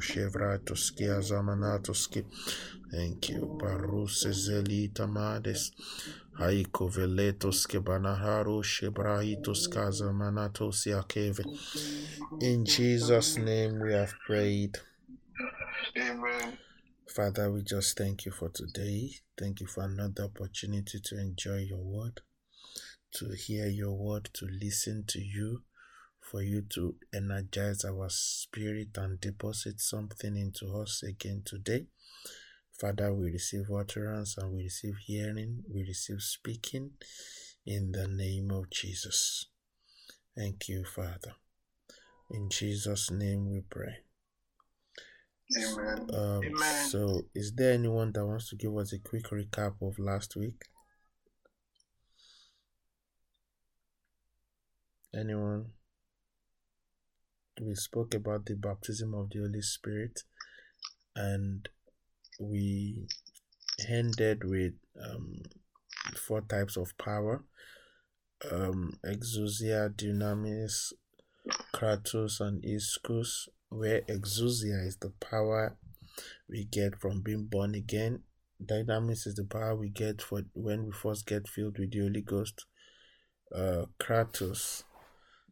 Shevratoski azamanatoski. Thank you. Baruse zelita mades. Haiko veletos ke banaharo shebrahitos kazamanatos yakeve. In Jesus' name we have prayed. Amen. Father, we just thank you for today. Thank you for another opportunity to enjoy your word, to hear your word, to listen to you, for you to energize our spirit and deposit something into us again today. Father, we receive utterance and we receive hearing, we receive speaking in the name of Jesus. Thank you, Father. In Jesus' name we pray. Amen. Amen. So, is there anyone that wants to give us a quick recap of last week? Anyone? We spoke about the baptism of the Holy Spirit, and we ended with four types of power: exousia, dynamis, kratos, and iskus. Where exousia is the power we get from being born again, dynamis is the power we get for when we first get filled with the Holy Ghost. Kratos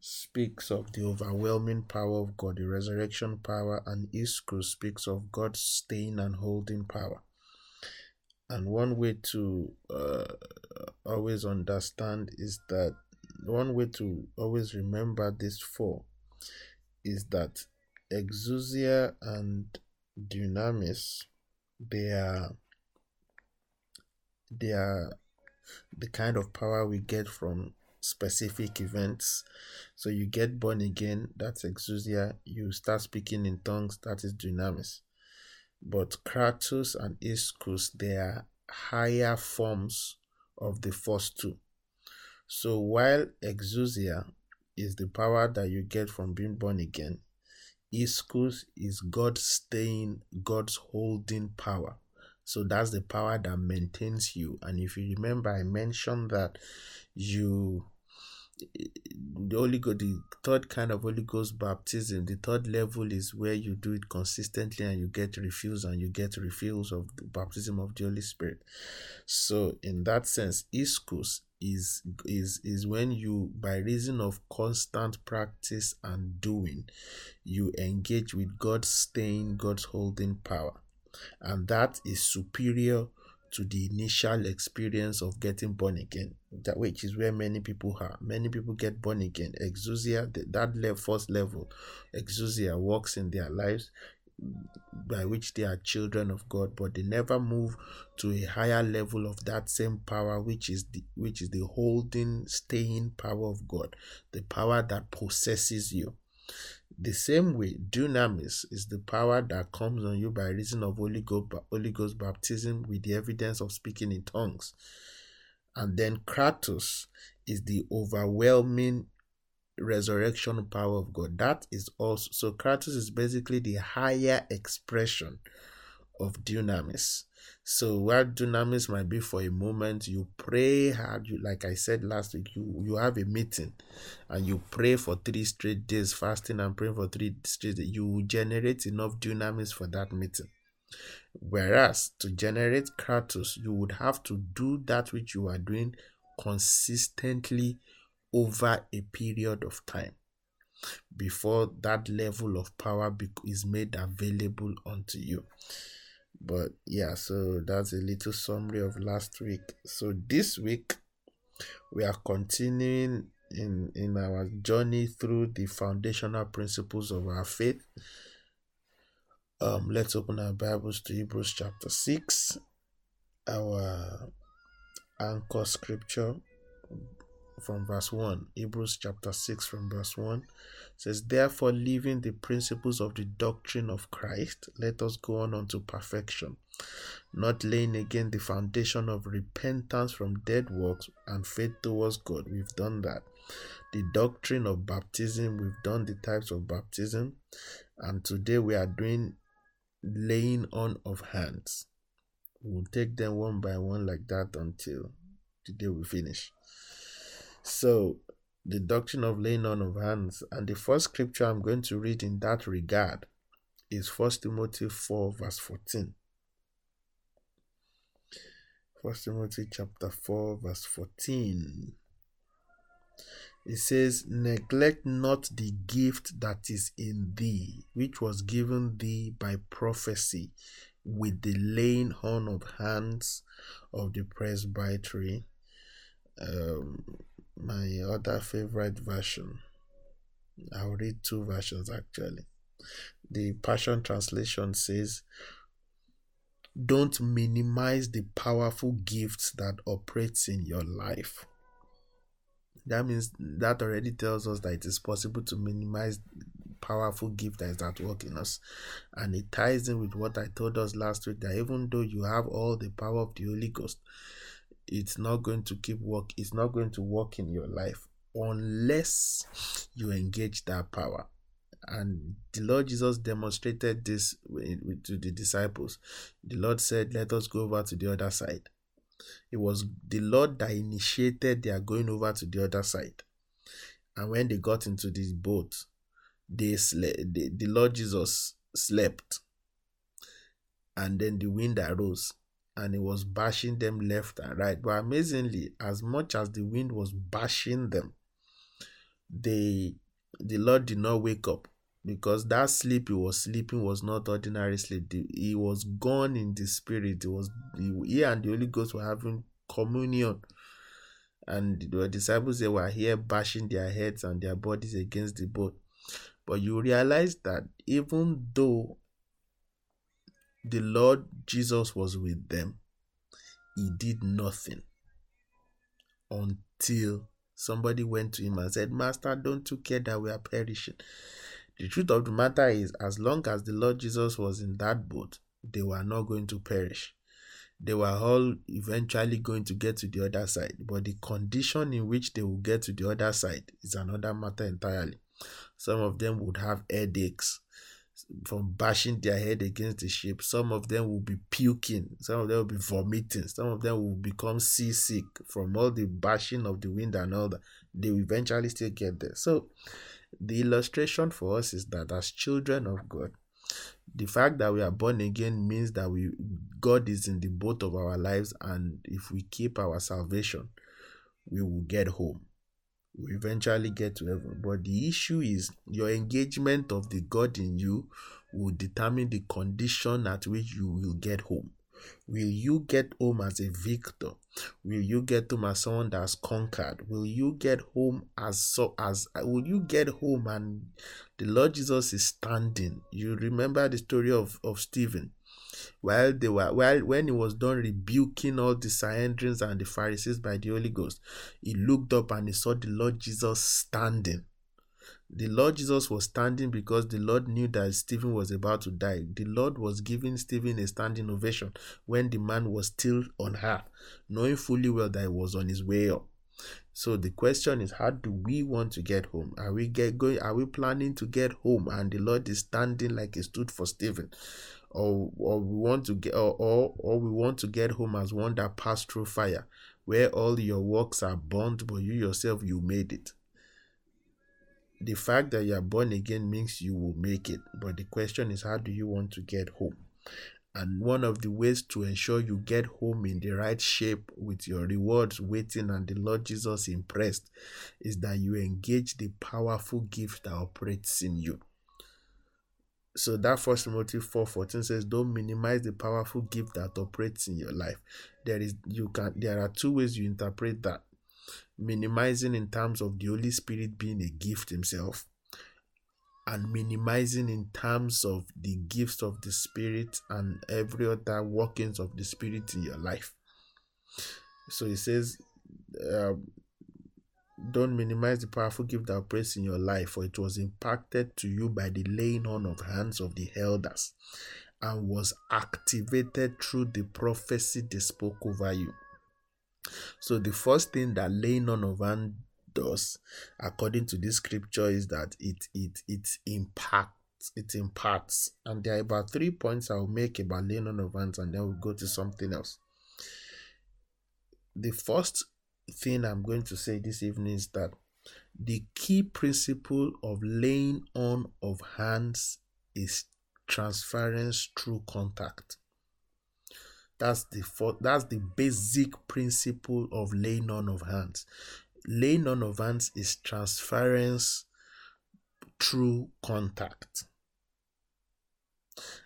speaks of the overwhelming power of God, the resurrection power, and iskus speaks of God's staying and holding power. And one way to always understand is that, one way to always remember these four is that exousia and dynamis, they are the kind of power we get from specific events. So you get born again, that's exousia. You start speaking in tongues, that is dynamis. But kratos and iskus, they are higher forms of the first two. So while exousia is the power that you get from being born again, iskus is God staying, God's holding power. So that's the power that maintains you. And if you remember, I mentioned that the third kind of Holy Ghost baptism, the third level, is where you do it consistently and you get refills of the baptism of the Holy Spirit. So in that sense, iskus is when you, by reason of constant practice and doing, you engage with God's staying, God's holding power. And that is superior to the initial experience of getting born again, that which is where many people are. Many people get born again. Exousia, that first level, exousia works in their lives, by which they are children of God, but they never move to a higher level of that same power, which is the holding, staying power of God, the power that possesses you. The same way, dynamis is the power that comes on you by reason of Holy Ghost baptism with the evidence of speaking in tongues. And then kratos is the overwhelming resurrection power of God. That is also, so kratos is basically the higher expression of dynamis. So while dynamis might be for a moment, you pray hard, like I said last week, you have a meeting and you pray for 3 straight days, fasting and praying for 3 straight days, you will generate enough dynamis for that meeting. Whereas to generate kratos, you would have to do that which you are doing consistently over a period of time before that level of power is made available unto you. But yeah, so that's a little summary of last week. So this week, we are continuing in our journey through the foundational principles of our faith. Let's open our Bibles to Hebrews chapter 6, our anchor scripture from verse 1. Hebrews chapter 6 from verse 1 says, "Therefore, leaving the principles of the doctrine of Christ, let us go on unto perfection, not laying again the foundation of repentance from dead works and faith towards God." We've done that. The doctrine of baptism, we've done the types of baptism, and today we are doing laying on of hands. We'll take them one by one like that until today we finish. So, the doctrine of laying on of hands, and the first scripture I'm going to read in that regard is 1 Timothy 4 verse 14. 1 Timothy chapter 4 verse 14. It says, neglect not the gift that is in thee, which was given thee by prophecy with the laying on of hands of the presbytery. My other favorite version, I'll read two versions actually. The Passion Translation says, don't minimize the powerful gifts that operates in your life. That means that already tells us that it is possible to minimize powerful gift that is at work in us. And it ties in with what I told us last week, that even though you have all the power of the Holy Ghost, it's not going to work in your life unless you engage that power. And the Lord Jesus demonstrated this to the disciples. The Lord said, let us go over to the other side. It was the Lord that initiated their going over to the other side. And when they got into this boat, the Lord Jesus slept. And then the wind arose, and it was bashing them left and right. But amazingly, as much as the wind was bashing them, the Lord did not wake up, because that sleep he was sleeping was not ordinary sleep. He was gone in the spirit. He and the Holy Ghost were having communion. And the disciples, they were here bashing their heads and their bodies against the boat. But you realize that even though the Lord Jesus was with them, he did nothing until somebody went to him and said, Master, don't you care that we are perishing? The truth of the matter is, as long as the Lord Jesus was in that boat, they were not going to perish. They were all eventually going to get to the other side. But the condition in which they will get to the other side is another matter entirely. Some of them would have headaches from bashing their head against the ship. Some of them will be puking. Some of them will be vomiting. Some of them will become seasick from all the bashing of the wind and all that. They will eventually still get there. So the illustration for us is that as children of God, the fact that we are born again means that God is in the boat of our lives, and if we keep our salvation, we will get home. We eventually get to heaven. But the issue is, your engagement of the God in you will determine the condition at which you will get home. Will you get home as a victor? Will you get home as someone that has conquered? Will you get home will you get home and the Lord Jesus is standing? You remember the story of Stephen. When he was done rebuking all the Sanhedrins and the Pharisees by the Holy Ghost, he looked up and he saw the Lord Jesus standing. The Lord Jesus was standing because the Lord knew that Stephen was about to die. The Lord was giving Stephen a standing ovation when the man was still on earth, knowing fully well that he was on his way up. So the question is, how do we want to get home? Are we planning to get home and the Lord is standing like he stood for Stephen? Or we want to get home as one that passed through fire, where all your works are burned, but you yourself, you made it. The fact that you are born again means you will make it. But the question is, how do you want to get home? And one of the ways to ensure you get home in the right shape, with your rewards waiting and the Lord Jesus impressed, is that you engage the powerful gift that operates in you. So that 1 Timothy 4:14 says, don't minimize the powerful gift that operates in your life. There are two ways you interpret that. Minimizing in terms of the Holy Spirit being a gift himself, and minimizing in terms of the gifts of the Spirit and every other workings of the Spirit in your life. So it says, don't minimize the powerful gift that operates in your life, for it was impacted to you by the laying on of hands of the elders and was activated through the prophecy they spoke over you. So the first thing that laying on of hand does, according to this scripture, is that it imparts. And there are about 3 points I'll make about laying on of hands, and then we'll go to something else. The first thing I'm going to say this evening is that the key principle of laying on of hands is transference through contact. That's the basic principle of laying on of hands. Laying on of hands is transference through contact.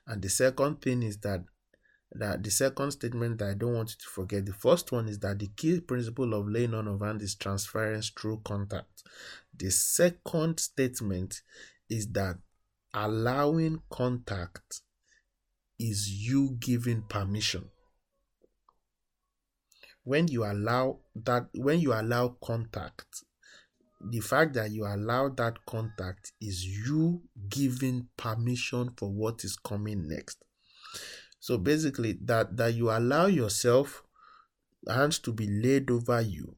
And the second thing is that the second statement that I don't want you to forget, the first one is that the key principle of laying on of hands is transference through contact. The second statement is that allowing contact is you giving permission. When you allow contact, the fact that you allow that contact is you giving permission for what is coming next. So basically, that you allow yourself hands to be laid over you,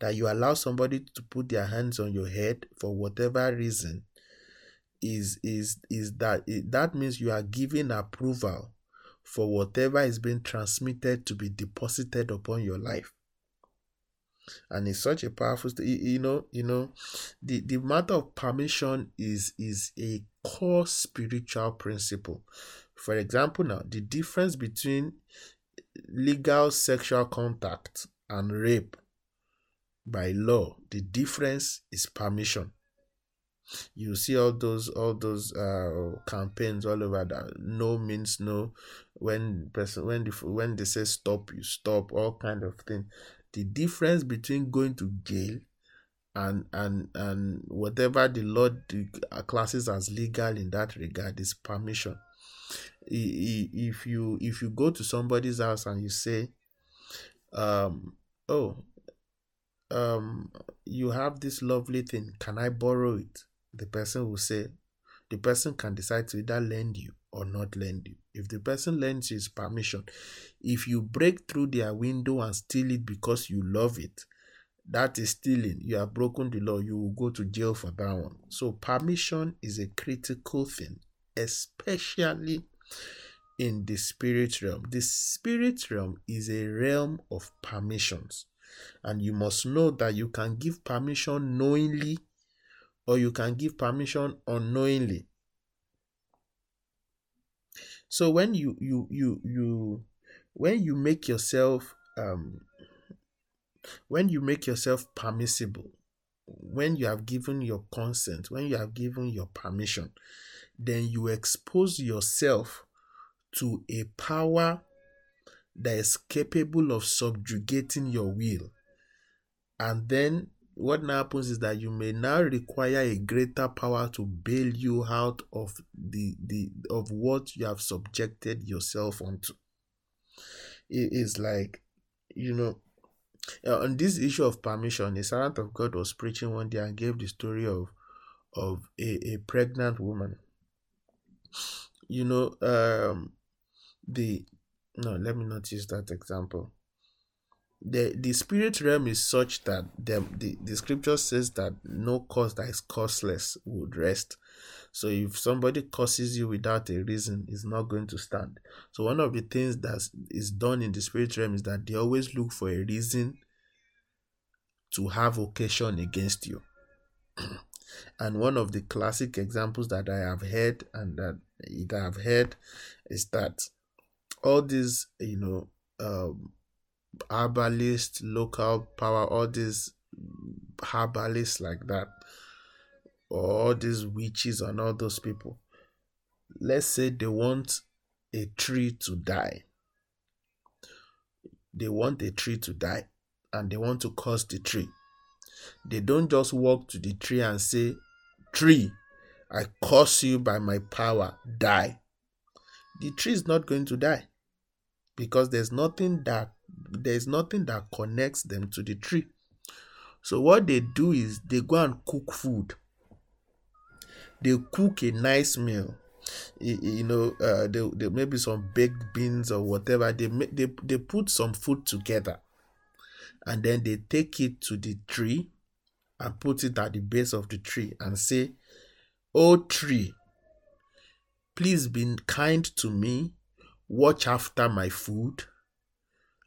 that you allow somebody to put their hands on your head for whatever reason, that means you are giving approval for whatever is being transmitted to be deposited upon your life. And it's such a powerful, the matter of permission is a core spiritual principle. For example, now, the difference between legal sexual contact and rape by law, the difference is permission. You see all those campaigns all over that no means no. When they say stop, you stop, all kind of thing. The difference between going to jail and whatever the law classes as legal in that regard is permission. If you go to somebody's house and you say, you have this lovely thing, can I borrow it? The person can decide to either lend you or not lend you. If the person lends you, it's permission. If you break through their window and steal it because you love it, that is stealing. You have broken the law. You will go to jail for that one. So permission is a critical thing, especially in the spirit realm. The spirit realm is a realm of permissions. And you must know that you can give permission knowingly or you can give permission unknowingly. So when you make yourself permissible, when you have given your consent, when you have given your permission, then you expose yourself to a power that is capable of subjugating your will. And then what now happens is that you may now require a greater power to bail you out of the what you have subjected yourself onto. It is like, on this issue of permission, a servant of God was preaching one day and gave the story of a pregnant woman. No, let me not use that example. The spirit realm is such that the scripture says that no curse that is curseless would rest. So if somebody curses you without a reason, it's not going to stand. So one of the things that is done in the spirit realm is that they always look for a reason to have occasion against you. And one of the classic examples that I have heard is that all these, herbalists, local power, all these herbalists like that, or all these witches and all those people, let's say they want a tree to die. They want a tree to die, and they want to curse the tree. They don't just walk to the tree and say, "Tree, I curse you by my power, die." The tree is not going to die, because there's nothing that connects them to the tree. So what they do is they go and cook food. They cook a nice meal, they maybe some baked beans or whatever. They put some food together, and then they take it to the tree, and put it at the base of the tree and say, "Oh tree, please be kind to me. Watch after my food.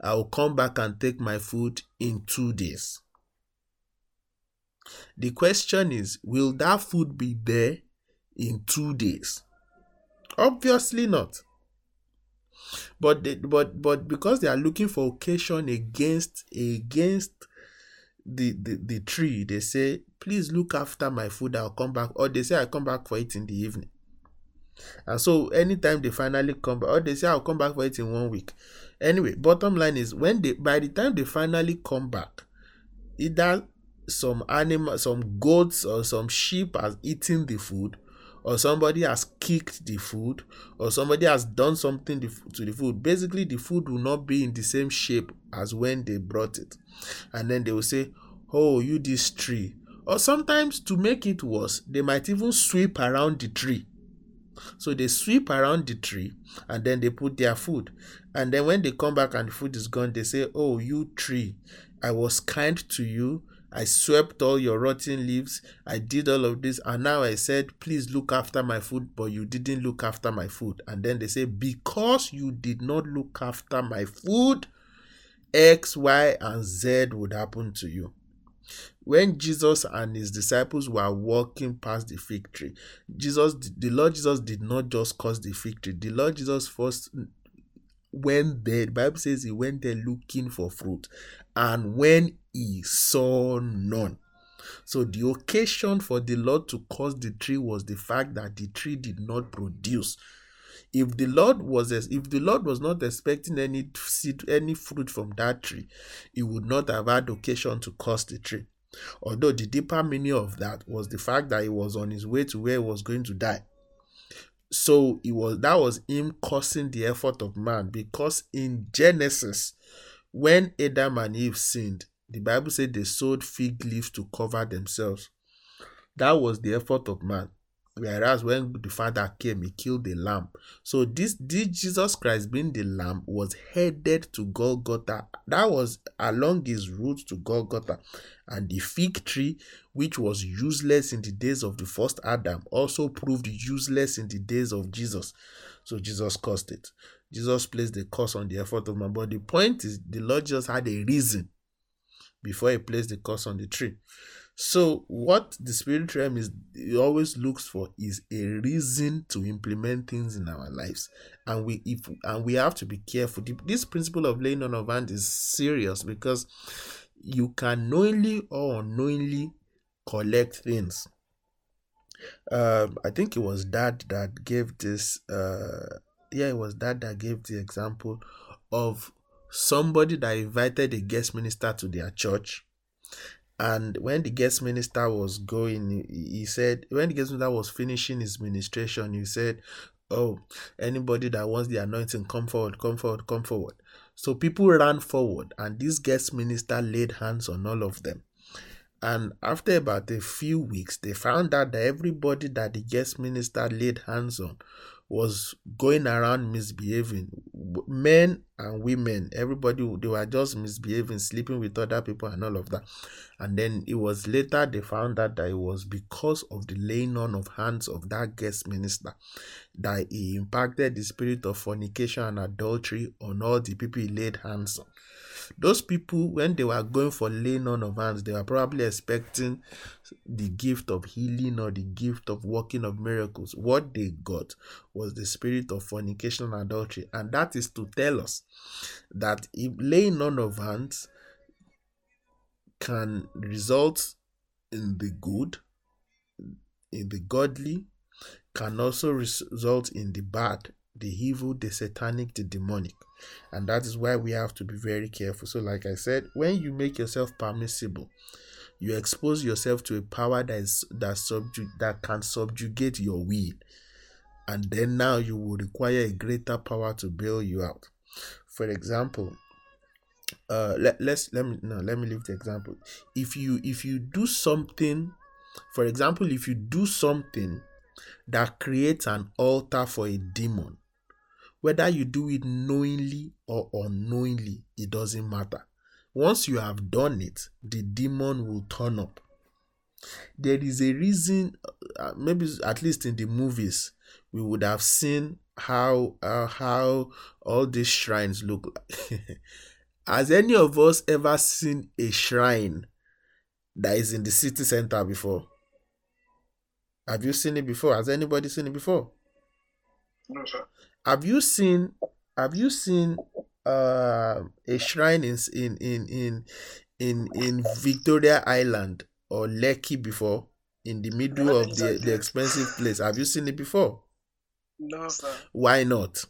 I will come back and take my food in 2 days." The question is, will that food be there in 2 days? Obviously not. But because they are looking for occasion against the tree, they say, please look after my food, I'll come back. Or they say, I'll come back for it in the evening. And so anytime they finally come back, or they say, I'll come back for it in 1 week. Anyway, bottom line is, by the time they finally come back, either some animal, some goats or some sheep has eaten the food, or somebody has kicked the food, or somebody has done something to the food. Basically, the food will not be in the same shape as when they brought it. And then they will say, oh, you this tree. Or sometimes, to make it worse, they might even sweep around the tree. So they sweep around the tree, and then they put their food. And then when they come back and the food is gone, they say, oh, you tree, I was kind to you. I swept all your rotten leaves. I did all of this. And now I said, please look after my food, but you didn't look after my food. And then they say, because you did not look after my food, X, Y, and Z would happen to you. When Jesus and his disciples were walking past the fig tree, the Lord Jesus did not just cause the fig tree. The Lord Jesus first went there. The Bible says he went there looking for fruit. And when he saw none. So the occasion for the Lord to curse the tree was the fact that the tree did not produce. If the Lord was not expecting any seed, any fruit from that tree, he would not have had occasion to curse the tree. Although the deeper meaning of that was the fact that he was on his way to where he was going to die. So that was him cursing the effort of man, because in Genesis, when Adam and Eve sinned, the Bible said they sowed fig leaves to cover themselves. That was the effort of man. Whereas when the Father came, he killed the lamb. So this Jesus Christ being the lamb was headed to Golgotha. That was along his route to Golgotha. And the fig tree, which was useless in the days of the first Adam, also proved useless in the days of Jesus. So Jesus cursed it. Jesus placed the curse on the effort of man. But the point is, the Lord just had a reason before he placed the curse on the tree. So what the spirit realm is, it always looks for is a reason to implement things in our lives. And we have to be careful. This principle of laying on of hand is serious, because you can knowingly or unknowingly collect things. I think it was Dad that gave this, it was Dad that gave the example of somebody that invited a guest minister to their church. And when the guest minister was going, he said, when the guest minister was finishing his ministration, he said, oh, anybody that wants the anointing, come forward, come forward, come forward. So people ran forward, and this guest minister laid hands on all of them. And after about a few weeks, they found out that everybody that the guest minister laid hands on was going around misbehaving. Men and women, everybody, they were just misbehaving, sleeping with other people and all of that. And then it was later they found out that it was because of the laying on of hands of that guest minister that he impacted the spirit of fornication and adultery on all the people he laid hands on. Those people, when they were going for laying on of hands, they were probably expecting the gift of healing or the gift of working of miracles. What they got was the spirit of fornication and adultery. And that is to tell us that if laying on of hands can result in the good, in the godly, can also result in the bad, the evil, the satanic, the demonic. And that is why we have to be very careful. So like I said, when you make yourself permissible, you expose yourself to a power that can subjugate your will. And then now you will require a greater power to bail you out. For example, let me leave the example. If you do something that creates an altar for a demon, whether you do it knowingly or unknowingly, it doesn't matter. Once you have done it, the demon will turn up. There is a reason, maybe at least in the movies, we would have seen how all these shrines look like. Has any of us ever seen a shrine that is in the city center before? Have you seen it before? Has anybody seen it before? No, sir. Have you seen a shrine in Victoria Island or Lekki before, in the middle of the expensive place? Have you seen it before? No, sir. Why not?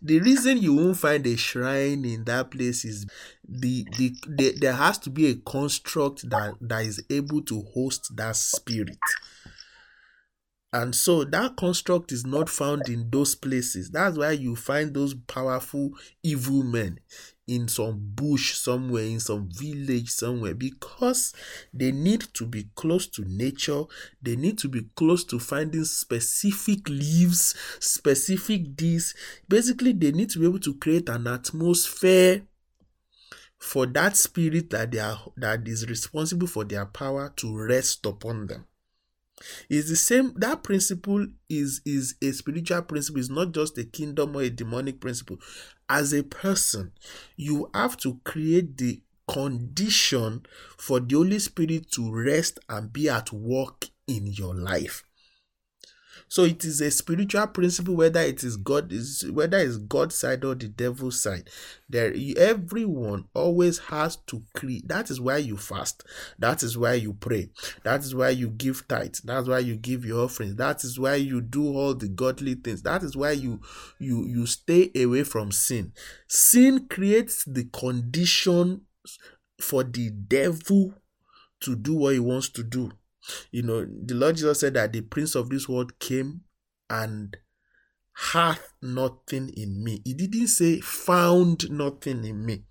The reason you won't find a shrine in that place is there has to be a construct that is able to host that spirit. And so that construct is not found in those places. That's why you find those powerful evil men in some bush somewhere, in some village somewhere, because they need to be close to nature. They need to be close to finding specific leaves, specific this. Basically, they need to be able to create an atmosphere for that spirit that is responsible for their power to rest upon them. It's the same. That principle is a spiritual principle. It's not just a kingdom or a demonic principle. As a person, you have to create the condition for the Holy Spirit to rest and be at work in your life. So it is a spiritual principle, whether it is God's side or the devil's side. Everyone always has to create. That is why you fast. That is why you pray. That is why you give tithes. That's why you give your offerings. That is why you do all the godly things. That is why you stay away from sin. Sin creates the condition for the devil to do what he wants to do. You know, the Lord Jesus said that the prince of this world came and hath nothing in me. He didn't say found nothing in me.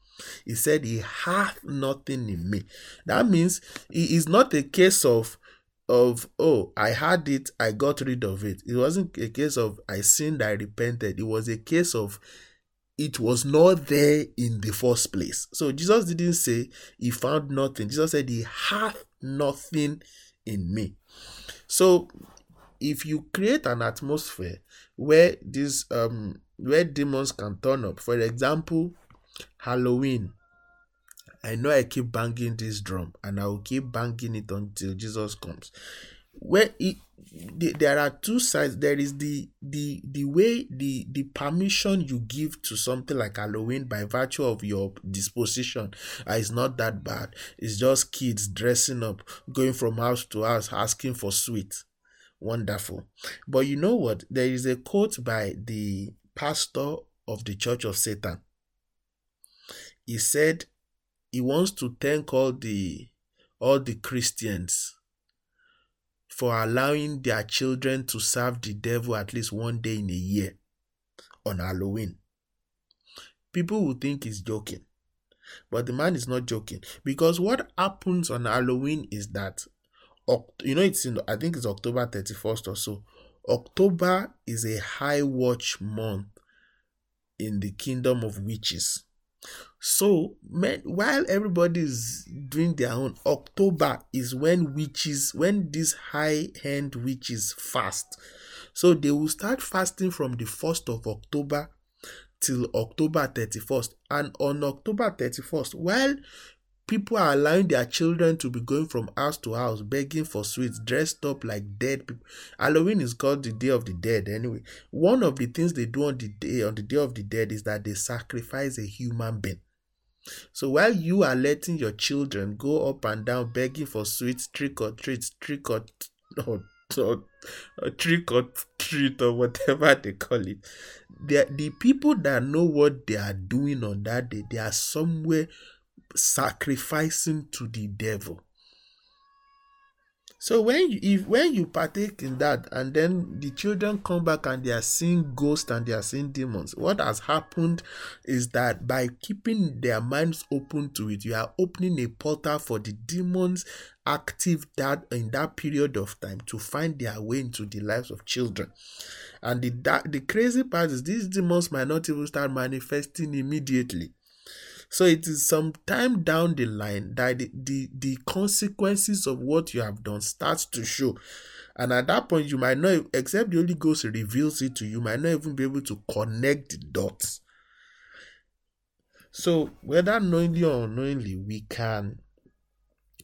He said he hath nothing in me. That means it is not a case of oh, I had it, I got rid of it. It wasn't a case of I sinned, I repented. It was a case of it was not there in the first place. So Jesus didn't say he found nothing. Jesus said he hath nothing in me. So if you create an atmosphere where this where demons can turn up, for example, Halloween. I know I keep banging this drum, and I will keep banging it until Jesus comes. There are two sides. There is the way, the permission you give to something like Halloween by virtue of your disposition. It's not that bad. It's just kids dressing up, going from house to house, asking for sweets. Wonderful. But you know what? There is a quote by the pastor of the Church of Satan. He said he wants to thank all the Christians for allowing their children to serve the devil at least one day in a year on Halloween. People will think he's joking, but the man is not joking, because what happens on Halloween is that, you know, I think it's October 31st or so. October is a high watch month in the kingdom of witches. So, while everybody is doing their own, October is when these high-end witches fast. So they will start fasting from the 1st of October till October 31st. And on October 31st, while people are allowing their children to be going from house to house, begging for sweets, dressed up like dead people. Halloween is called the Day of the Dead anyway. One of the things they do on the day of the dead is that they sacrifice a human being. So while you are letting your children go up and down begging for sweets, trick or treat or whatever they call it, the people that know what they are doing on that day, they are somewhere sacrificing to the devil. So when you partake in that, and then the children come back and they are seeing ghosts and they are seeing demons, what has happened is that by keeping their minds open to it, you are opening a portal for the demons active that in that period of time to find their way into the lives of children. And the crazy part is these demons might not even start manifesting immediately. So it is some time down the line that the consequences of what you have done starts to show. And at that point, you might not, except the Holy Ghost reveals it to you, might not even be able to connect the dots. So whether knowingly or unknowingly, we can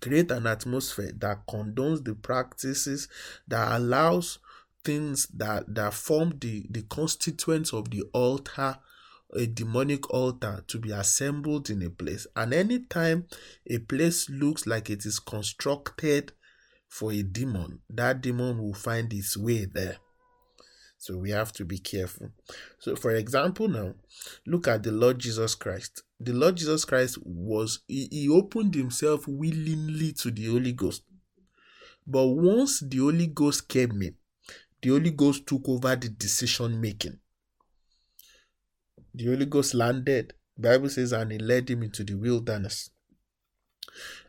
Create an atmosphere that condones the practices, that allows things that form the constituents of the altar, a demonic altar, to be assembled in a place. And anytime a place looks like it is constructed for a demon, that demon will find its way there. So we have to be careful. So for example now, look at the Lord Jesus Christ. The Lord Jesus Christ he opened himself willingly to the Holy Ghost. But once the Holy Ghost came in, the Holy Ghost took over the decision making. The Holy Ghost landed. The Bible says, and he led him into the wilderness.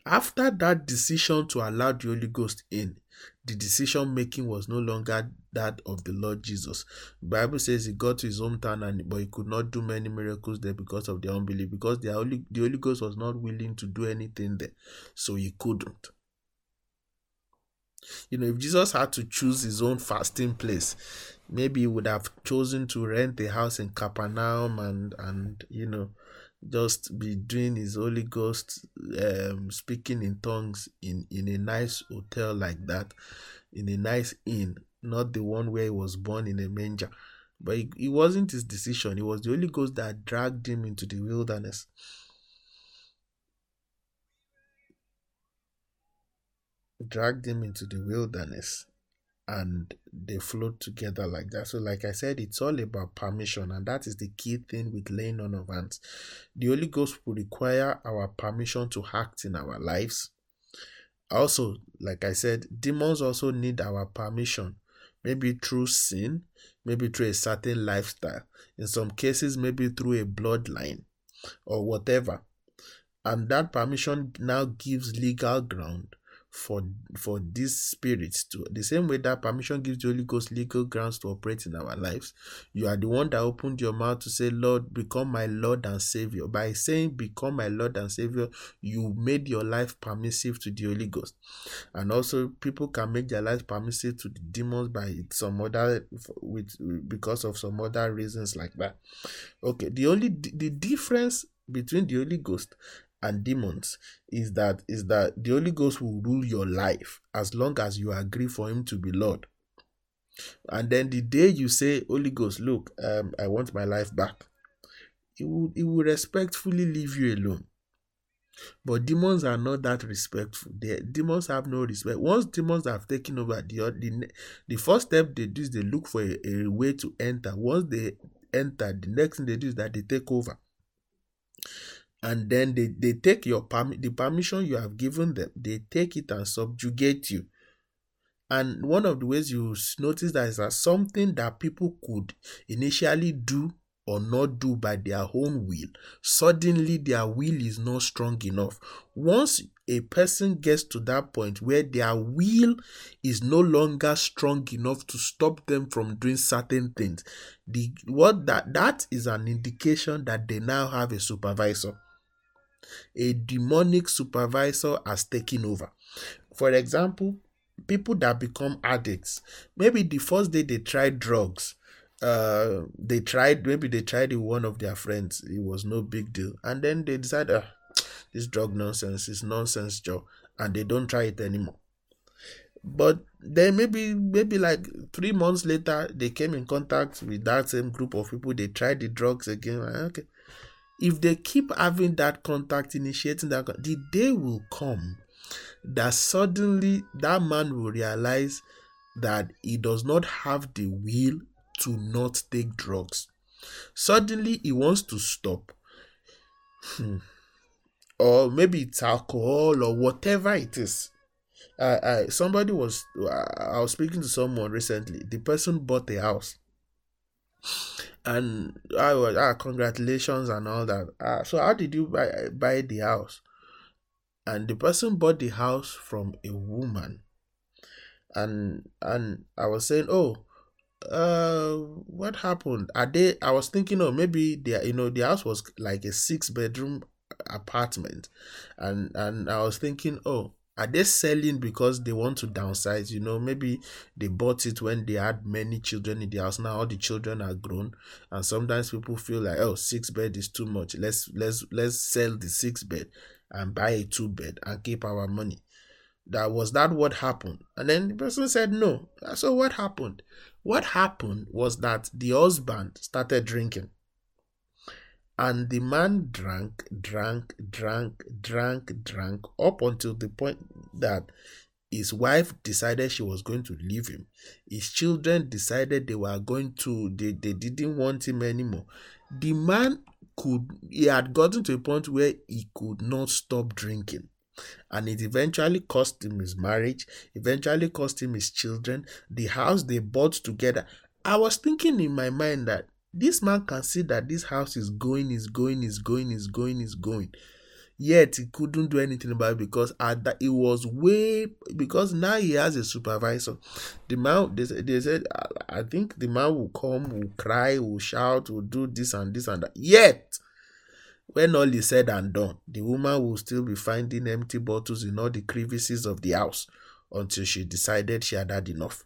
After that decision to allow the Holy Ghost in, the decision making was no longer that of the Lord Jesus. The Bible says he got to his hometown, but he could not do many miracles there because of their unbelief, because the Holy Ghost was not willing to do anything there, so he couldn't. If Jesus had to choose his own fasting place, maybe he would have chosen to rent a house in Capernaum and just be doing his Holy Ghost, speaking in tongues in a nice hotel like that, in a nice inn, not the one where he was born in a manger. But it wasn't his decision. It was the Holy Ghost that dragged him into the wilderness. Dragged him into the wilderness, and they flowed together like that. So like I said, it's all about permission, and that is the key thing with laying on of hands. The Holy Ghost will require our permission to act in our lives. Also, like I said, demons also need our permission, maybe through sin, maybe through a certain lifestyle, in some cases maybe through a bloodline or whatever. And that permission now gives legal ground for these spirits to, the same way that permission gives the Holy Ghost legal grounds to operate in our lives. You are the one that opened your mouth to say, Lord, become my Lord and Savior. By saying become my Lord and Savior, you made your life permissive to the Holy Ghost. And also, people can make their lives permissive to the demons because of some other reasons like that. Okay, the difference between the Holy Ghost and demons is that the Holy Ghost will rule your life as long as you agree for him to be Lord. And then the day you say, Holy Ghost, look, I want my life back, he will respectfully leave you alone. But demons are not that respectful. Demons have no respect. Once demons have taken over, the first step they do is they look for a way to enter. Once they enter, the next thing they do is that they take over. And then they take the permission you have given them, they take it and subjugate you. And one of the ways you notice that is that something that people could initially do or not do by their own will, suddenly their will is not strong enough. Once a person gets to that point where their will is no longer strong enough to stop them from doing certain things, that is an indication that they now have a supervisor. A demonic supervisor has taken over. For example, people that become addicts, maybe the first day they tried drugs, they tried one of their friends, it was no big deal, and then they decided, this drug nonsense is nonsense job, and they don't try it anymore. But then maybe like 3 months later, they came in contact with that same group of people, they tried the drugs again. Okay, if they keep having that contact, initiating that, the day will come that suddenly that man will realize that he does not have the will to not take drugs. Suddenly he wants to stop. Or maybe it's alcohol or whatever it is. I was speaking to someone recently. The person bought a house, and I was, congratulations and all that. So how did you buy the house? And the person bought the house from a woman, and I was saying, what happened? I was thinking, maybe the house was like a 6-bedroom apartment, and I was thinking, are they selling because they want to downsize? Maybe they bought it when they had many children in the house. Now all the children are grown, and sometimes people feel like 6 bed is too much. Let's sell the 6 bed. and buy a two-bed and keep our money. Was that what happened? And then the person said no. So what happened? What happened was that the husband started drinking. And the man drank up until the point that his wife decided she was going to leave him. His children decided they didn't want him anymore. The man he had gotten to a point where he could not stop drinking. And it eventually cost him his marriage, eventually cost him his children, the house they bought together. I was thinking in my mind that this man can see that this house is going. Yet he couldn't do anything about it because now he has a supervisor. The man, they said, I think the man will come, will cry, will shout, will do this and this and that. Yet, when all is said and done, the woman will still be finding empty bottles in all the crevices of the house until she decided she had had enough.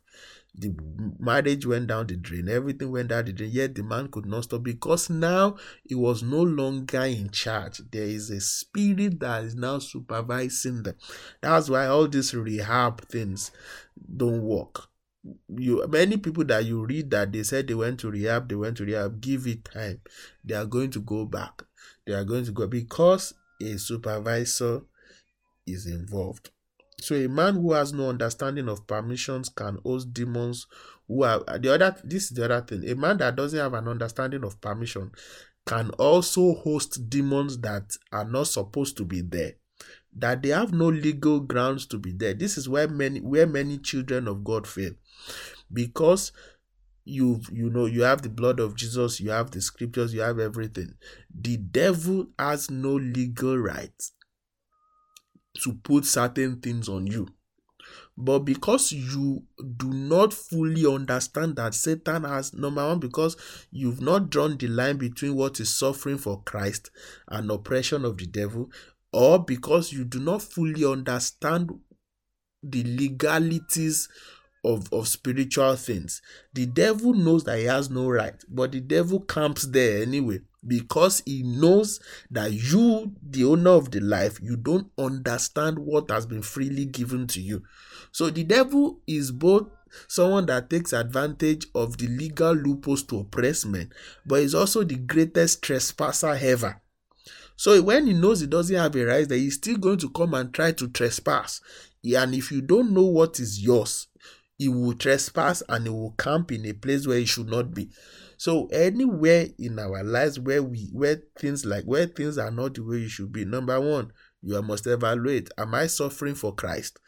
The marriage went down the drain. Everything went down the drain. Yet the man could not stop because now he was no longer in charge. There is a spirit that is now supervising them. That's why all these rehab things don't work. Many people that you read that they said they went to rehab. Give it time. They are going to go back. They are going to go because a supervisor is involved. So a man who has no understanding of permissions can host demons this is the other thing. A man that doesn't have an understanding of permission can also host demons that are not supposed to be there, that they have no legal grounds to be there. This is where many children of God fail. Because you have the blood of Jesus, you have the scriptures, you have everything. The devil has no legal rights to put certain things on you. But because you do not fully understand that Satan has, number one, because you've not drawn the line between what is suffering for Christ and oppression of the devil, or because you do not fully understand the legalities of spiritual things. The devil knows that he has no right, but the devil camps there anyway because he knows that you, the owner of the life, you don't understand what has been freely given to you. So the devil is both someone that takes advantage of the legal loopholes to oppress men, but he's also the greatest trespasser ever. So when he knows he doesn't have a right, that he's still going to come and try to trespass. And if you don't know what is yours, he will trespass and he will camp in a place where he should not be. So anywhere in our lives where things are not the way you should be, number one, you must evaluate: am I suffering for Christ,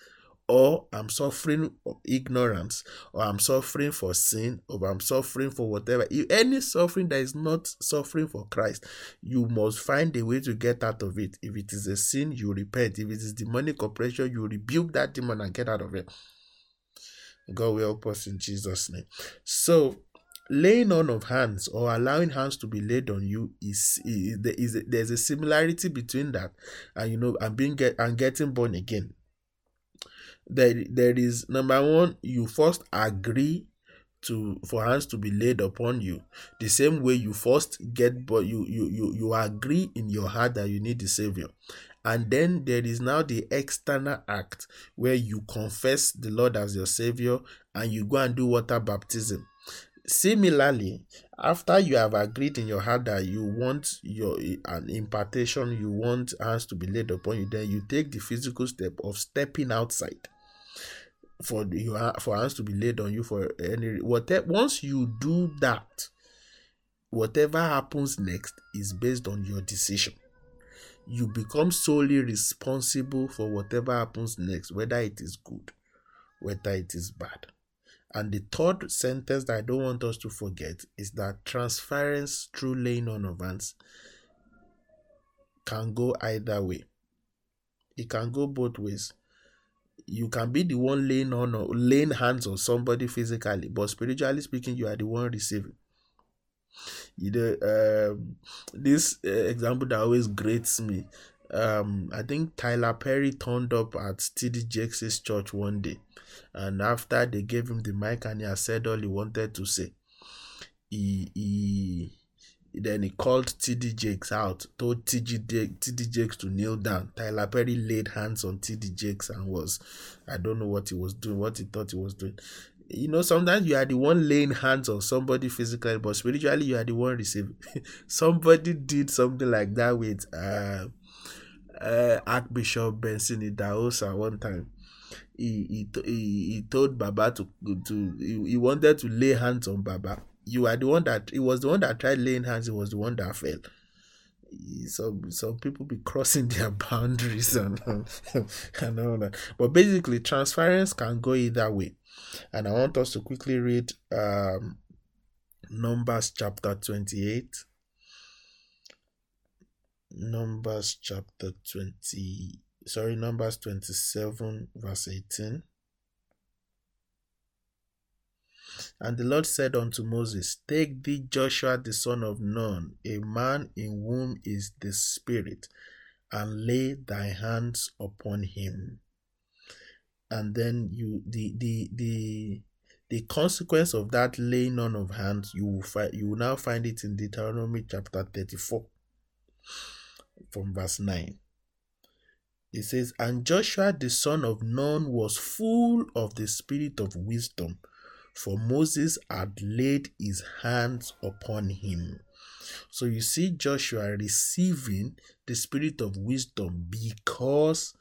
or I'm suffering for ignorance, or I'm suffering for sin, or I'm suffering for whatever. If any suffering that is not suffering for Christ, you must find a way to get out of it. If it is a sin, you repent. If it is demonic oppression, you rebuke that demon and get out of it. God will help us in Jesus' name. So, laying on of hands or allowing hands to be laid on you there's a similarity between that and getting born again. There is, number one, you first agree for hands to be laid upon you. The same way you first you agree in your heart that you need the Savior. And then there is now the external act where you confess the Lord as your Savior and you go and do water baptism. Similarly, after you have agreed in your heart that you want an impartation, you want hands to be laid upon you, then you take the physical step of stepping outside for hands to be laid on you for any whatever. Once you do that, whatever happens next is based on your decision. You become solely responsible for whatever happens next, whether it is good, whether it is bad. And the third sentence that I don't want us to forget is that transference through laying on of hands can go either way. It can go both ways. You can be the one laying hands on somebody physically, but spiritually speaking, you are the one receiving. This example that always grates me. I think Tyler Perry turned up at TD Jakes' church one day, and after they gave him the mic and he had said all he wanted to say, he Then he called TD Jakes out, told TD Jakes to kneel down. Tyler Perry laid hands on TD Jakes and was, I don't know what he was doing, what he thought he was doing. You know, sometimes you are the one laying hands on somebody physically, but spiritually you are the one receiving. Somebody did something like that with Archbishop Benson Idahosa one time. He told Baba he wanted to lay hands on Baba. You are the one that, it was the one that tried laying hands, it was the one that fell. Some people be crossing their boundaries and all that. But basically, transference can go either way. And I want us to quickly read Numbers chapter 28. Numbers 27, verse 18. And the Lord said unto Moses, Take thee Joshua the son of Nun, a man in whom is the Spirit, and lay thy hands upon him. And then the consequence of that laying on of hands, you will now find it in Deuteronomy chapter 34 from verse 9. It says, And Joshua the son of Nun was full of the spirit of wisdom, for Moses had laid his hands upon him. So you see Joshua receiving the spirit of wisdom because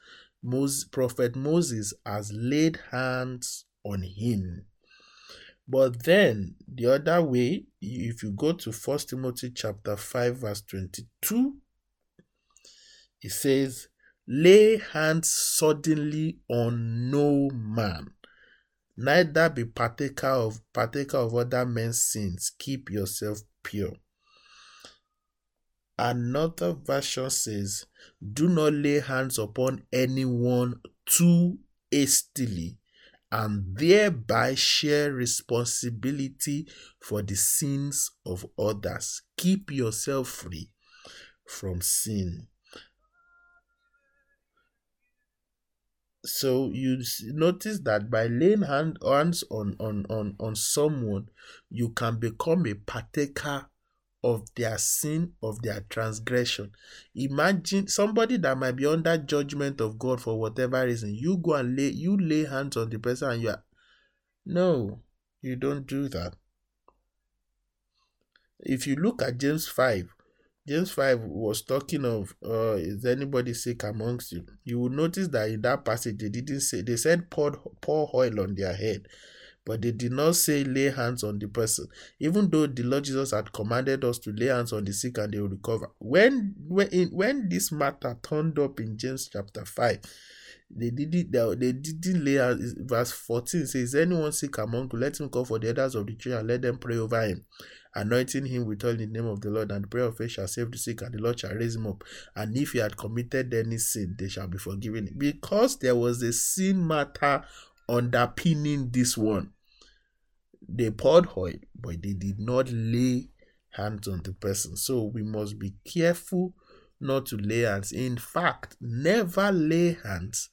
Prophet Moses has laid hands on him. But then the other way, if you go to 1 Timothy chapter 5 verse 22, it says, Lay hands suddenly on no man, neither be partaker of other men's sins. Keep yourself pure. Another version says, Do not lay hands upon anyone too hastily, and thereby share responsibility for the sins of others. Keep yourself free from sin. So you notice that by laying hands on someone, you can become a partaker of their sin, of their transgression. Imagine somebody that might be under judgment of God for whatever reason. You go and lay hands on the person and no, you don't do that. If you look at James 5, James 5 was talking of, is anybody sick amongst you? You will notice that in that passage, they didn't say, they said pour oil on their head, but they did not say lay hands on the person, even though the Lord Jesus had commanded us to lay hands on the sick and they will recover. When this matter turned up in James chapter 5, they didn't lay hands. Verse 14 says, anyone sick among you, let him call for the elders of the church and let them pray over him, anointing him with oil in the name of the Lord, and the prayer of faith shall save the sick, and the Lord shall raise him up. And if he had committed any sin, they shall be forgiven. Because there was a sin matter underpinning this one, they poured oil, but they did not lay hands on the person. So we must be careful not to lay hands. In fact, never lay hands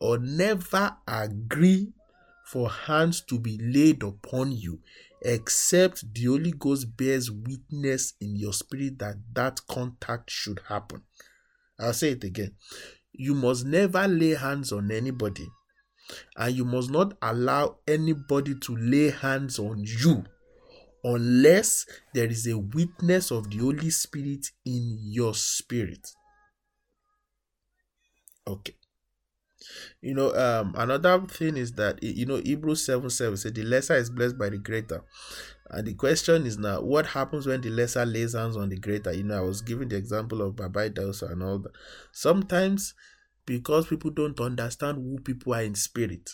or never agree for hands to be laid upon you, except the Holy Ghost bears witness in your spirit that contact should happen. I'll say it again. You must never lay hands on anybody, and you must not allow anybody to lay hands on you unless there is a witness of the Holy Spirit in your spirit. Okay. You know, another thing is that, you know, Hebrews 7:7 said the lesser is blessed by the greater. And the question is now, what happens when the lesser lays hands on the greater? You know, I was giving the example of Baba Idahosa and all that. Sometimes, because people don't understand who people are in spirit,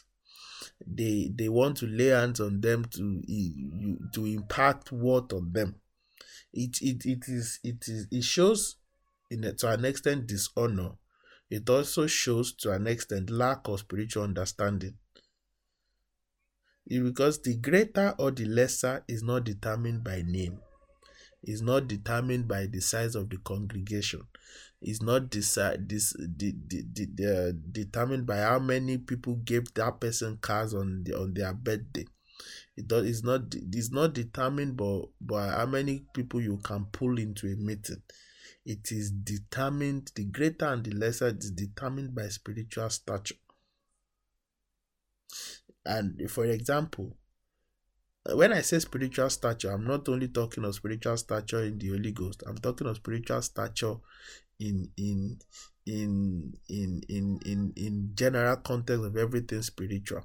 they want to lay hands on them to impart word on them. It shows to an extent dishonor. It also shows, to an extent, lack of spiritual understanding. Because the greater or the lesser is not determined by name. It's not determined by the size of the congregation. It's not determined by how many people gave that person cards on their birthday. It's not determined by how many people you can pull into a meeting. It is determined, the greater and the lesser is determined by spiritual stature. And for example, when I say spiritual stature, I'm not only talking of spiritual stature in the Holy Ghost. I'm talking of spiritual stature in general context of everything spiritual.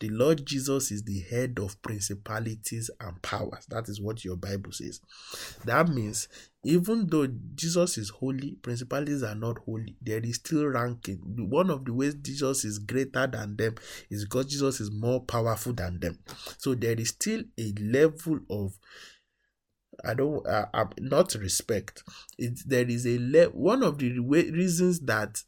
The Lord Jesus is the head of principalities and powers. That is what your Bible says. That means even though Jesus is holy, principalities are not holy. There is still ranking. One of the ways Jesus is greater than them is because Jesus is more powerful than them. So there is still a level of not respect. One of the reasons that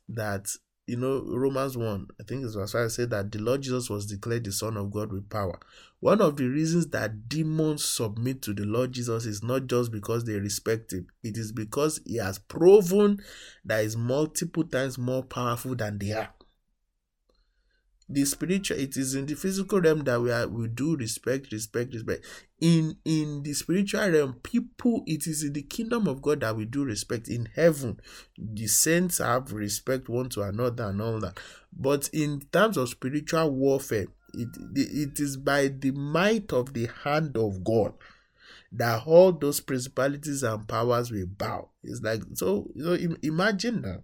you know, Romans 1, I think it's why I said that the Lord Jesus was declared the Son of God with power. One of the reasons that demons submit to the Lord Jesus is not just because they respect him. It is because he has proven that he's multiple times more powerful than they are. The spiritual, it is in the physical realm that we do respect. In the spiritual realm, it is in the kingdom of God that we do respect. In heaven, the saints have respect one to another and all that. But in terms of spiritual warfare, it is by the might of the hand of God that all those principalities and powers will bow. It's like, so, you know, imagine that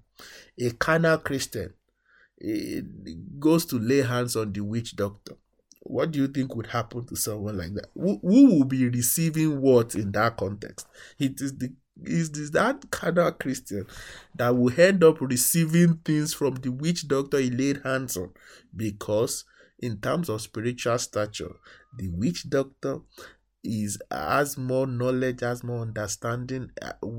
a carnal Christian goes to lay hands on the witch doctor. What do you think would happen to someone like that? Who will be receiving what in that context? It is that kind of Christian that will end up receiving things from the witch doctor he laid hands on, because in terms of spiritual stature, the witch doctor has more knowledge, has more understanding,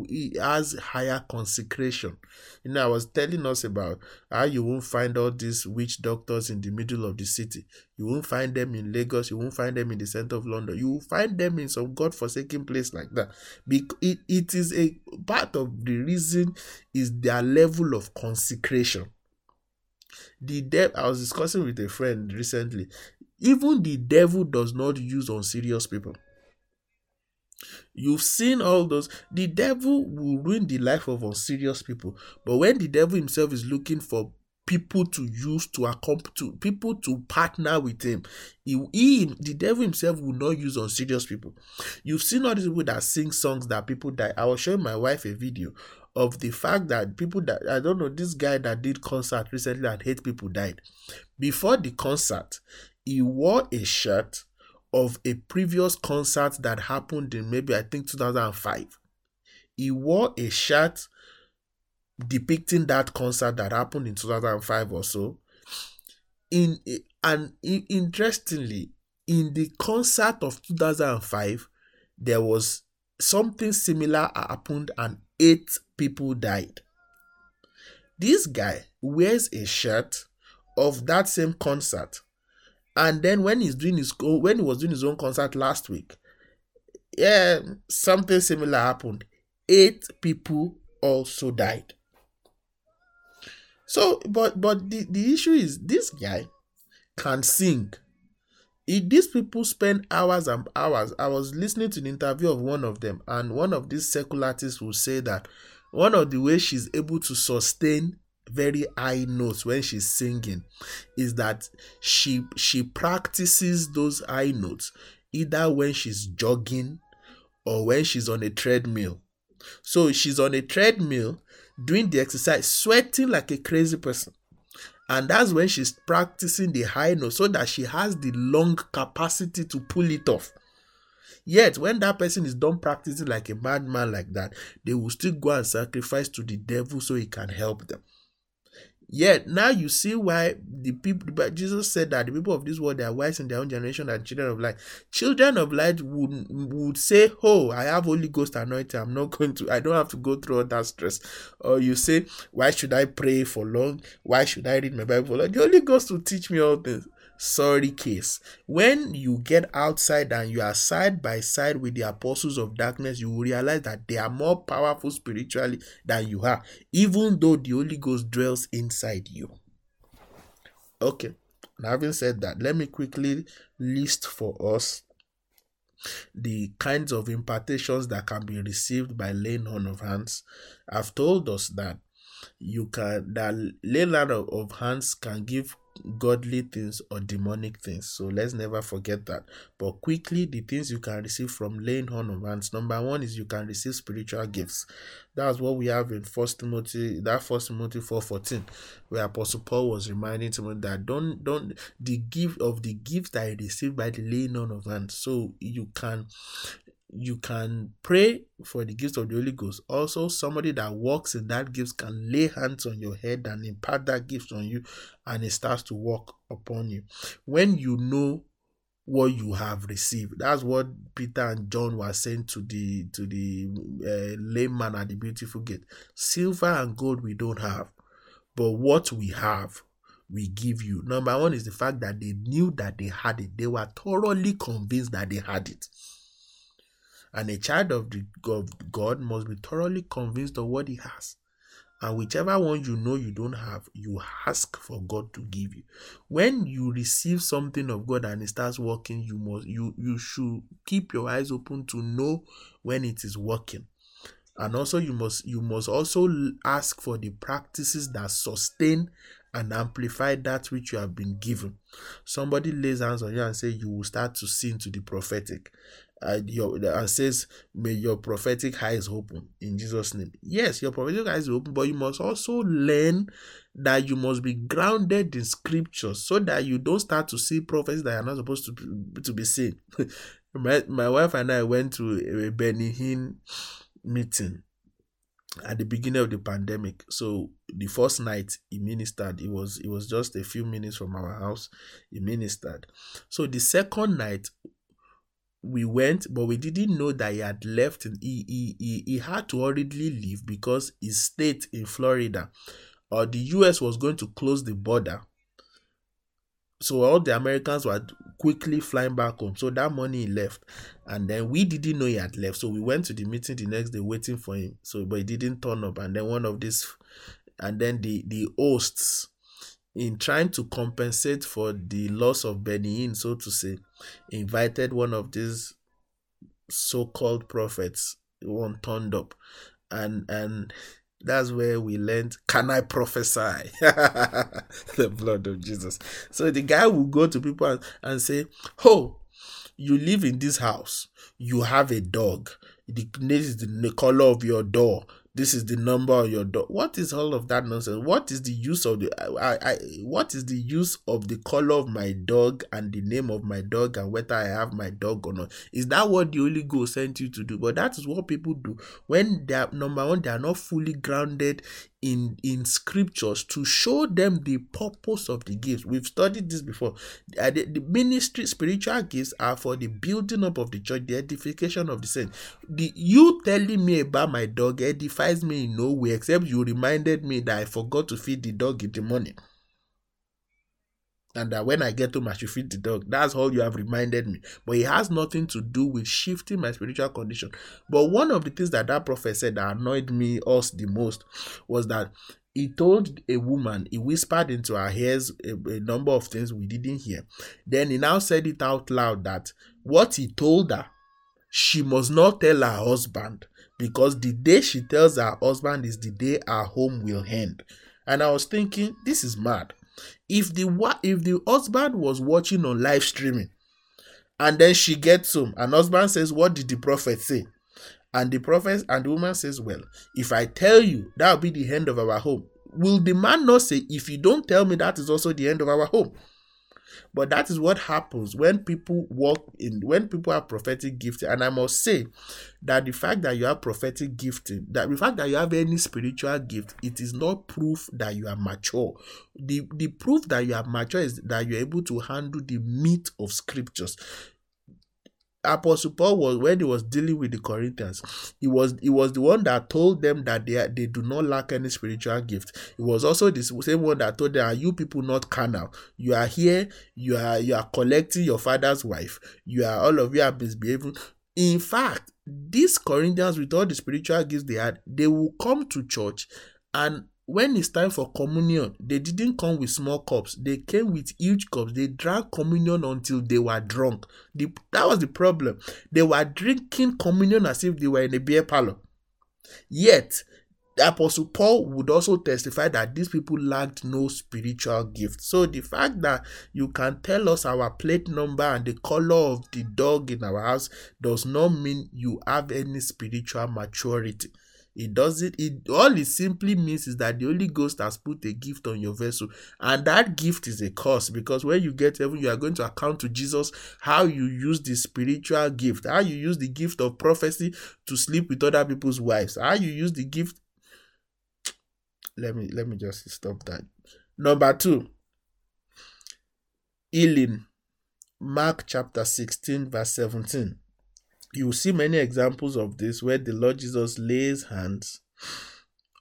he has higher consecration. You know, I was telling us about how you won't find all these witch doctors in the middle of the city. You won't find them in Lagos. You won't find them in the center of London. You will find them in some godforsaken place like that. It is a part of the reason is their level of consecration. I was discussing with a friend recently. Even the devil does not use unserious people. You've seen all those. The devil will ruin the life of unserious people. But when the devil himself is looking for people to use people to partner with him, the devil himself will not use unserious people. You've seen all these people that sing songs that people die. I was showing my wife a video of the fact that people that, I don't know, this guy that did concert recently and 8 people died. Before the concert, he wore a shirt of a previous concert that happened in maybe, I think, 2005. He wore a shirt depicting that concert that happened in 2005 or so. Interestingly, in the concert of 2005, there was something similar happened and 8 people died. This guy wears a shirt of that same concert. And then when he was doing his own concert last week, something similar happened. 8 people also died. So, but the issue is, this guy can sing. These people spend hours and hours. I was listening to an interview of one of them, and one of these secular artists will say that one of the ways she's able to sustain very high notes when she's singing is that she practices those high notes either when she's jogging or when she's on a treadmill. So she's on a treadmill doing the exercise, sweating like a crazy person, and that's when she's practicing the high notes so that she has the lung capacity to pull it off. Yet, when that person is done practicing like a madman like that, they will still go and sacrifice to the devil so he can help them. Yet, now you see why the people, but Jesus said that the people of this world, they are wise in their own generation and children of light. Children of light would say, oh, I have Holy Ghost anointing. I don't have to go through all that stress. Or you say, why should I pray for long? Why should I read my Bible for long? The Holy Ghost will teach me all things. Sorry case. When you get outside and you are side by side with the apostles of darkness, you will realize that they are more powerful spiritually than you are, even though the Holy Ghost dwells inside you. Okay, And having said that, let me quickly list for us the kinds of impartations that can be received by laying on of hands. I've told us that laying on of hands can give godly things or demonic things, so let's never forget that. But quickly, the things you can receive from laying on of hands. Number one is you can receive spiritual gifts. That's what we have in First Timothy 4:14, where Apostle Paul was reminding Timothy that don't the gift of the gifts that you receive by the laying on of hands. So you can pray for the gifts of the Holy Ghost. Also, somebody that works in that gift can lay hands on your head and impart that gift on you, and it starts to work upon you. When you know what you have received, that's what Peter and John were saying to the lame man at the beautiful gate. Silver and gold we don't have, but what we have, we give you. Number one is the fact that they knew that they had it. They were thoroughly convinced that they had it. And a child of God must be thoroughly convinced of what he has. And whichever one you know you don't have, you ask for God to give you. When you receive something of God and it starts working, you should keep your eyes open to know when it is working. And also you must also ask for the practices that sustain and amplify that which you have been given. Somebody lays hands on you and say you will start to see into the prophetic. And says, may your prophetic eyes open in Jesus' name. Yes, your prophetic eyes will open, but you must also learn that you must be grounded in Scripture so that you don't start to see prophecies that are not supposed to be seen. My wife and I went to a Benny Hinn meeting at the beginning of the pandemic. So the first night he ministered, it was just a few minutes from our house. He ministered. So the second night, we went, but we didn't know that he had left. And he had to hurriedly leave because his state in Florida or the US was going to close the border. So all the Americans were quickly flying back home. So that morning he left. And then we didn't know he had left. So we went to the meeting the next day waiting for him. So but he didn't turn up. And then the hosts, in trying to compensate for the loss of Benny Hinn, so to say, invited one of these so-called prophets. One turned up, and that's where we learned, can I prophesy? The blood of Jesus. So the guy will go to people and say, oh, you live in this house. You have a dog. This is the color of your door. This is the number on your door. What is all of that nonsense? What is the use of the color of my dog and the name of my dog and whether I have my dog or not? Is that what the Holy Ghost sent you to do? But that is what people do when they are, number one, they are not fully grounded in Scriptures to show them the purpose of the gifts. We've studied this before. The ministry, spiritual gifts are for the building up of the church, the edification of the saints. You telling me about my dog edifies me in no way, except you reminded me that I forgot to feed the dog in the morning, and that when I get home I should feed the dog. That's all you have reminded me, but it has nothing to do with shifting my spiritual condition. But one of the things that prophet said that annoyed us the most was that he told a woman, he whispered into her ears a number of things we didn't hear. Then he now said it out loud that what he told her, she must not tell her husband, because the day she tells her husband is the day her home will end. And I was thinking, this is mad. If the husband was watching on live streaming, and then she gets home, and husband says, what did the prophet say? And the woman says, well, if I tell you, that will be the end of our home. Will the man not say, if you don't tell me, that is also the end of our home? But that is what happens when people have prophetic gifting. And I must say that the fact that you have prophetic gifting, that the fact that you have any spiritual gift, it is not proof that you are mature. The proof that you are mature is that you are able to handle the meat of Scriptures. Apostle Paul was, when he was dealing with the Corinthians, he was the one that told them that they do not lack any spiritual gift. It was also the same one that told them, are you people not carnal? You are here, you are collecting your father's wife, all of you are misbehaving. In fact, these Corinthians, with all the spiritual gifts they had, they will come to church and when it's time for communion, they didn't come with small cups. They came with huge cups. They drank communion until they were drunk. That was the problem. They were drinking communion as if they were in a beer parlor. Yet, the Apostle Paul would also testify that these people lacked no spiritual gift. So the fact that you can tell us our plate number and the color of the dog in our house does not mean you have any spiritual maturity. All it simply means is that the Holy Ghost has put a gift on your vessel, and that gift is a curse, because when you get heaven, you are going to account to Jesus how you use the spiritual gift, how you use the gift of prophecy to sleep with other people's wives, how you use the gift. Let me just stop that. Number 2, healing, Mark chapter 16 verse 17. You will see many examples of this where the Lord Jesus lays hands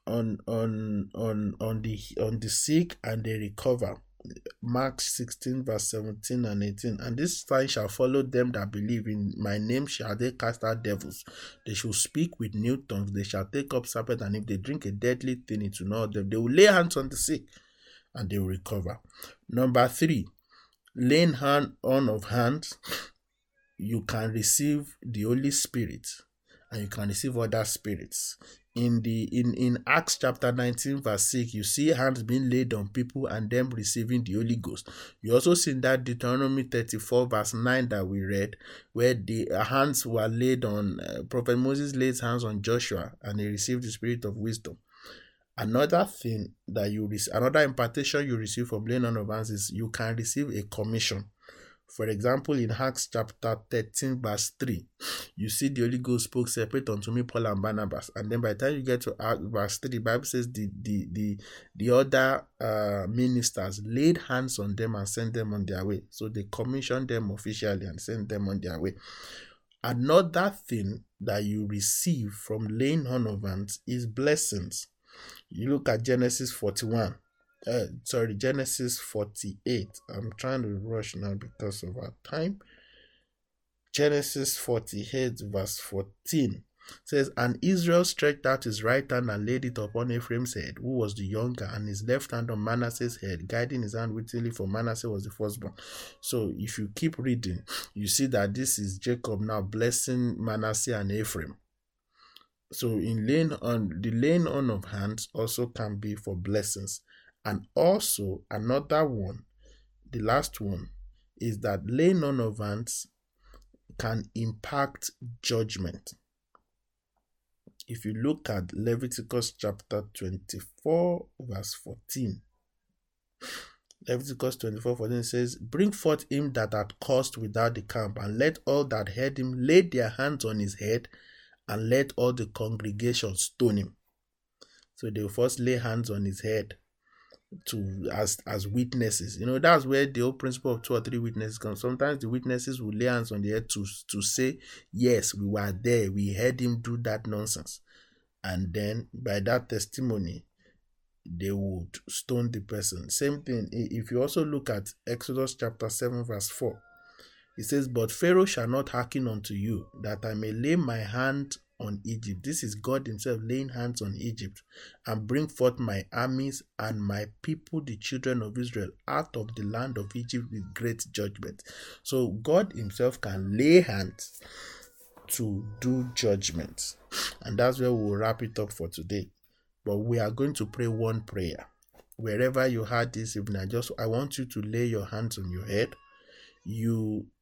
on the sick and they recover. Mark 16 verse 17 and 18. And this sign shall follow them that believe. In my name shall they cast out devils. They shall speak with new tongues. They shall take up serpents, and if they drink a deadly thing, it will not hurt them. They will lay hands on the sick and they will recover. Number 3, laying hand on of hands. You can receive the Holy Spirit and you can receive other spirits. In Acts chapter 19 verse 6, you see hands being laid on people and them receiving the Holy Ghost. You also see in that Deuteronomy 34 verse 9 that we read, where the hands were laid on, Prophet Moses laid hands on Joshua and he received the spirit of wisdom. Another thing that you receive, another impartation you receive from laying on of hands is you can receive a commission. For example, in Acts chapter 13 verse 3, you see the Holy Ghost spoke, separate unto me Paul and Barnabas. And then by the time you get to Acts verse 3, the Bible says the other ministers laid hands on them and sent them on their way. So they commissioned them officially and sent them on their way. Another thing that you receive from laying on of hands is blessings. You look at Genesis 48. I'm trying to rush now because of our time. Genesis 48 verse 14 says, and Israel stretched out his right hand and laid it upon Ephraim's head, who was the younger, and his left hand on Manasseh's head, guiding his hand wittingly, for Manasseh was the firstborn. So if you keep reading, you see that this is Jacob now blessing Manasseh and Ephraim. So in laying on of hands also can be for blessings. And also another one, the last one, is that laying on of hands can impact judgment. If you look at Leviticus chapter 24, verse 14. Leviticus 24:14 says, bring forth him that had cursed without the camp, and let all that heard him lay their hands on his head, and let all the congregation stone him. So they first lay hands on his head to as witnesses. You know, that's where the whole principle of 2 or 3 witnesses comes. Sometimes the witnesses will lay hands on the head to say, yes, we were there, we heard him do that nonsense. And then by that testimony, they would stone the person. Same thing, if you also look at Exodus chapter 7 verse 4, it says, but Pharaoh shall not hearken unto you, that I may lay my hand on Egypt. This is God himself laying hands on Egypt, and bring forth my armies and my people, the children of Israel, out of the land of Egypt with great judgment. So God himself can lay hands to do judgment. And that's where we'll wrap it up for today. But we are going to pray one prayer. Wherever you are this evening, I want you to lay your hands on your head.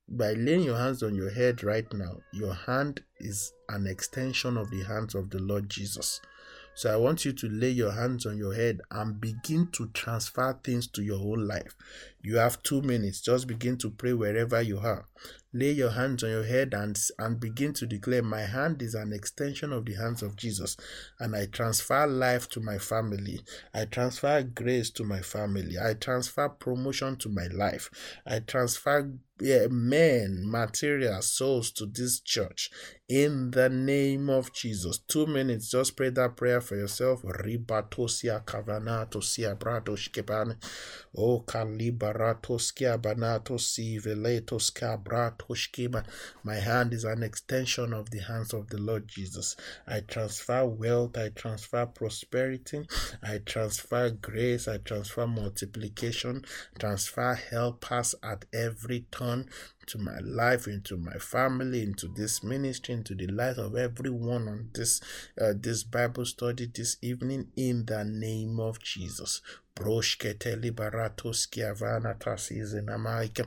By laying your hands on your head right now, your hand is an extension of the hands of the Lord Jesus. So I want you to lay your hands on your head and begin to transfer things to your whole life. You have 2 minutes. Just begin to pray wherever you are. Lay your hands on your head and begin to declare, my hand is an extension of the hands of Jesus, and I transfer life to my family. I transfer grace to my family. I transfer promotion to my life. I transfer men, material, souls to this church. In the name of Jesus. 2 minutes. Just pray that prayer for yourself. Ribatosia kavana tosia brato shkepane. Oh, kaliba Baratoskea Banatosi Veletoska Bratoshkima. My hand is an extension of the hands of the Lord Jesus. I transfer wealth, I transfer prosperity, I transfer grace, I transfer multiplication, transfer helpers at every turn to my life, into my family, into this ministry, into the life of everyone on this Bible study this evening, in the name of Jesus. Broshkete liberatoskia vanatas is in America.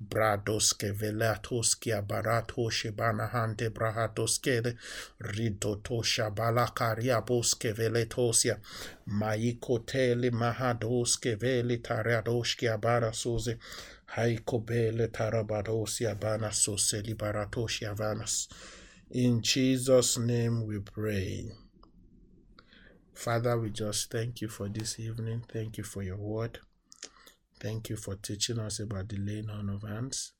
Bradoske velatoskia baratoshe banahante brahatoskede. Ridotosha balakariaboske veletosia. Maikotele mahadoske velitariadoskia barasose. Haikobele tarabadosia banasose liberatosia vanas. In Jesus' name we pray. Father, we just thank you for this evening. Thank you for your word. Thank you for teaching us about the laying on of hands.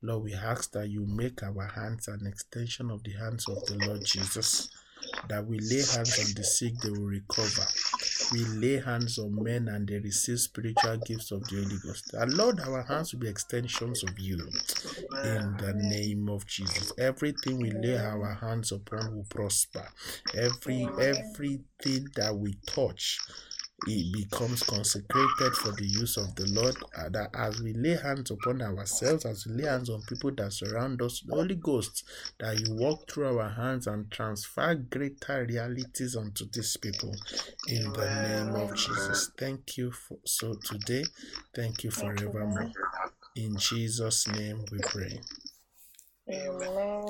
Lord, we ask that you make our hands an extension of the hands of the Lord Jesus, that we lay hands on the sick, they will recover. We lay hands on men and they receive spiritual gifts of the Holy Ghost. And Lord, our hands will be extensions of you. In the name of Jesus. Everything we lay our hands upon will prosper. Everything that we touch, it becomes consecrated for the use of the Lord. That as we lay hands upon ourselves, as we lay hands on people that surround us, the Holy Ghost, that you walk through our hands and transfer greater realities unto these people. In the name of Jesus. Thank you for so today. Thank you forevermore. In Jesus' name we pray. Amen.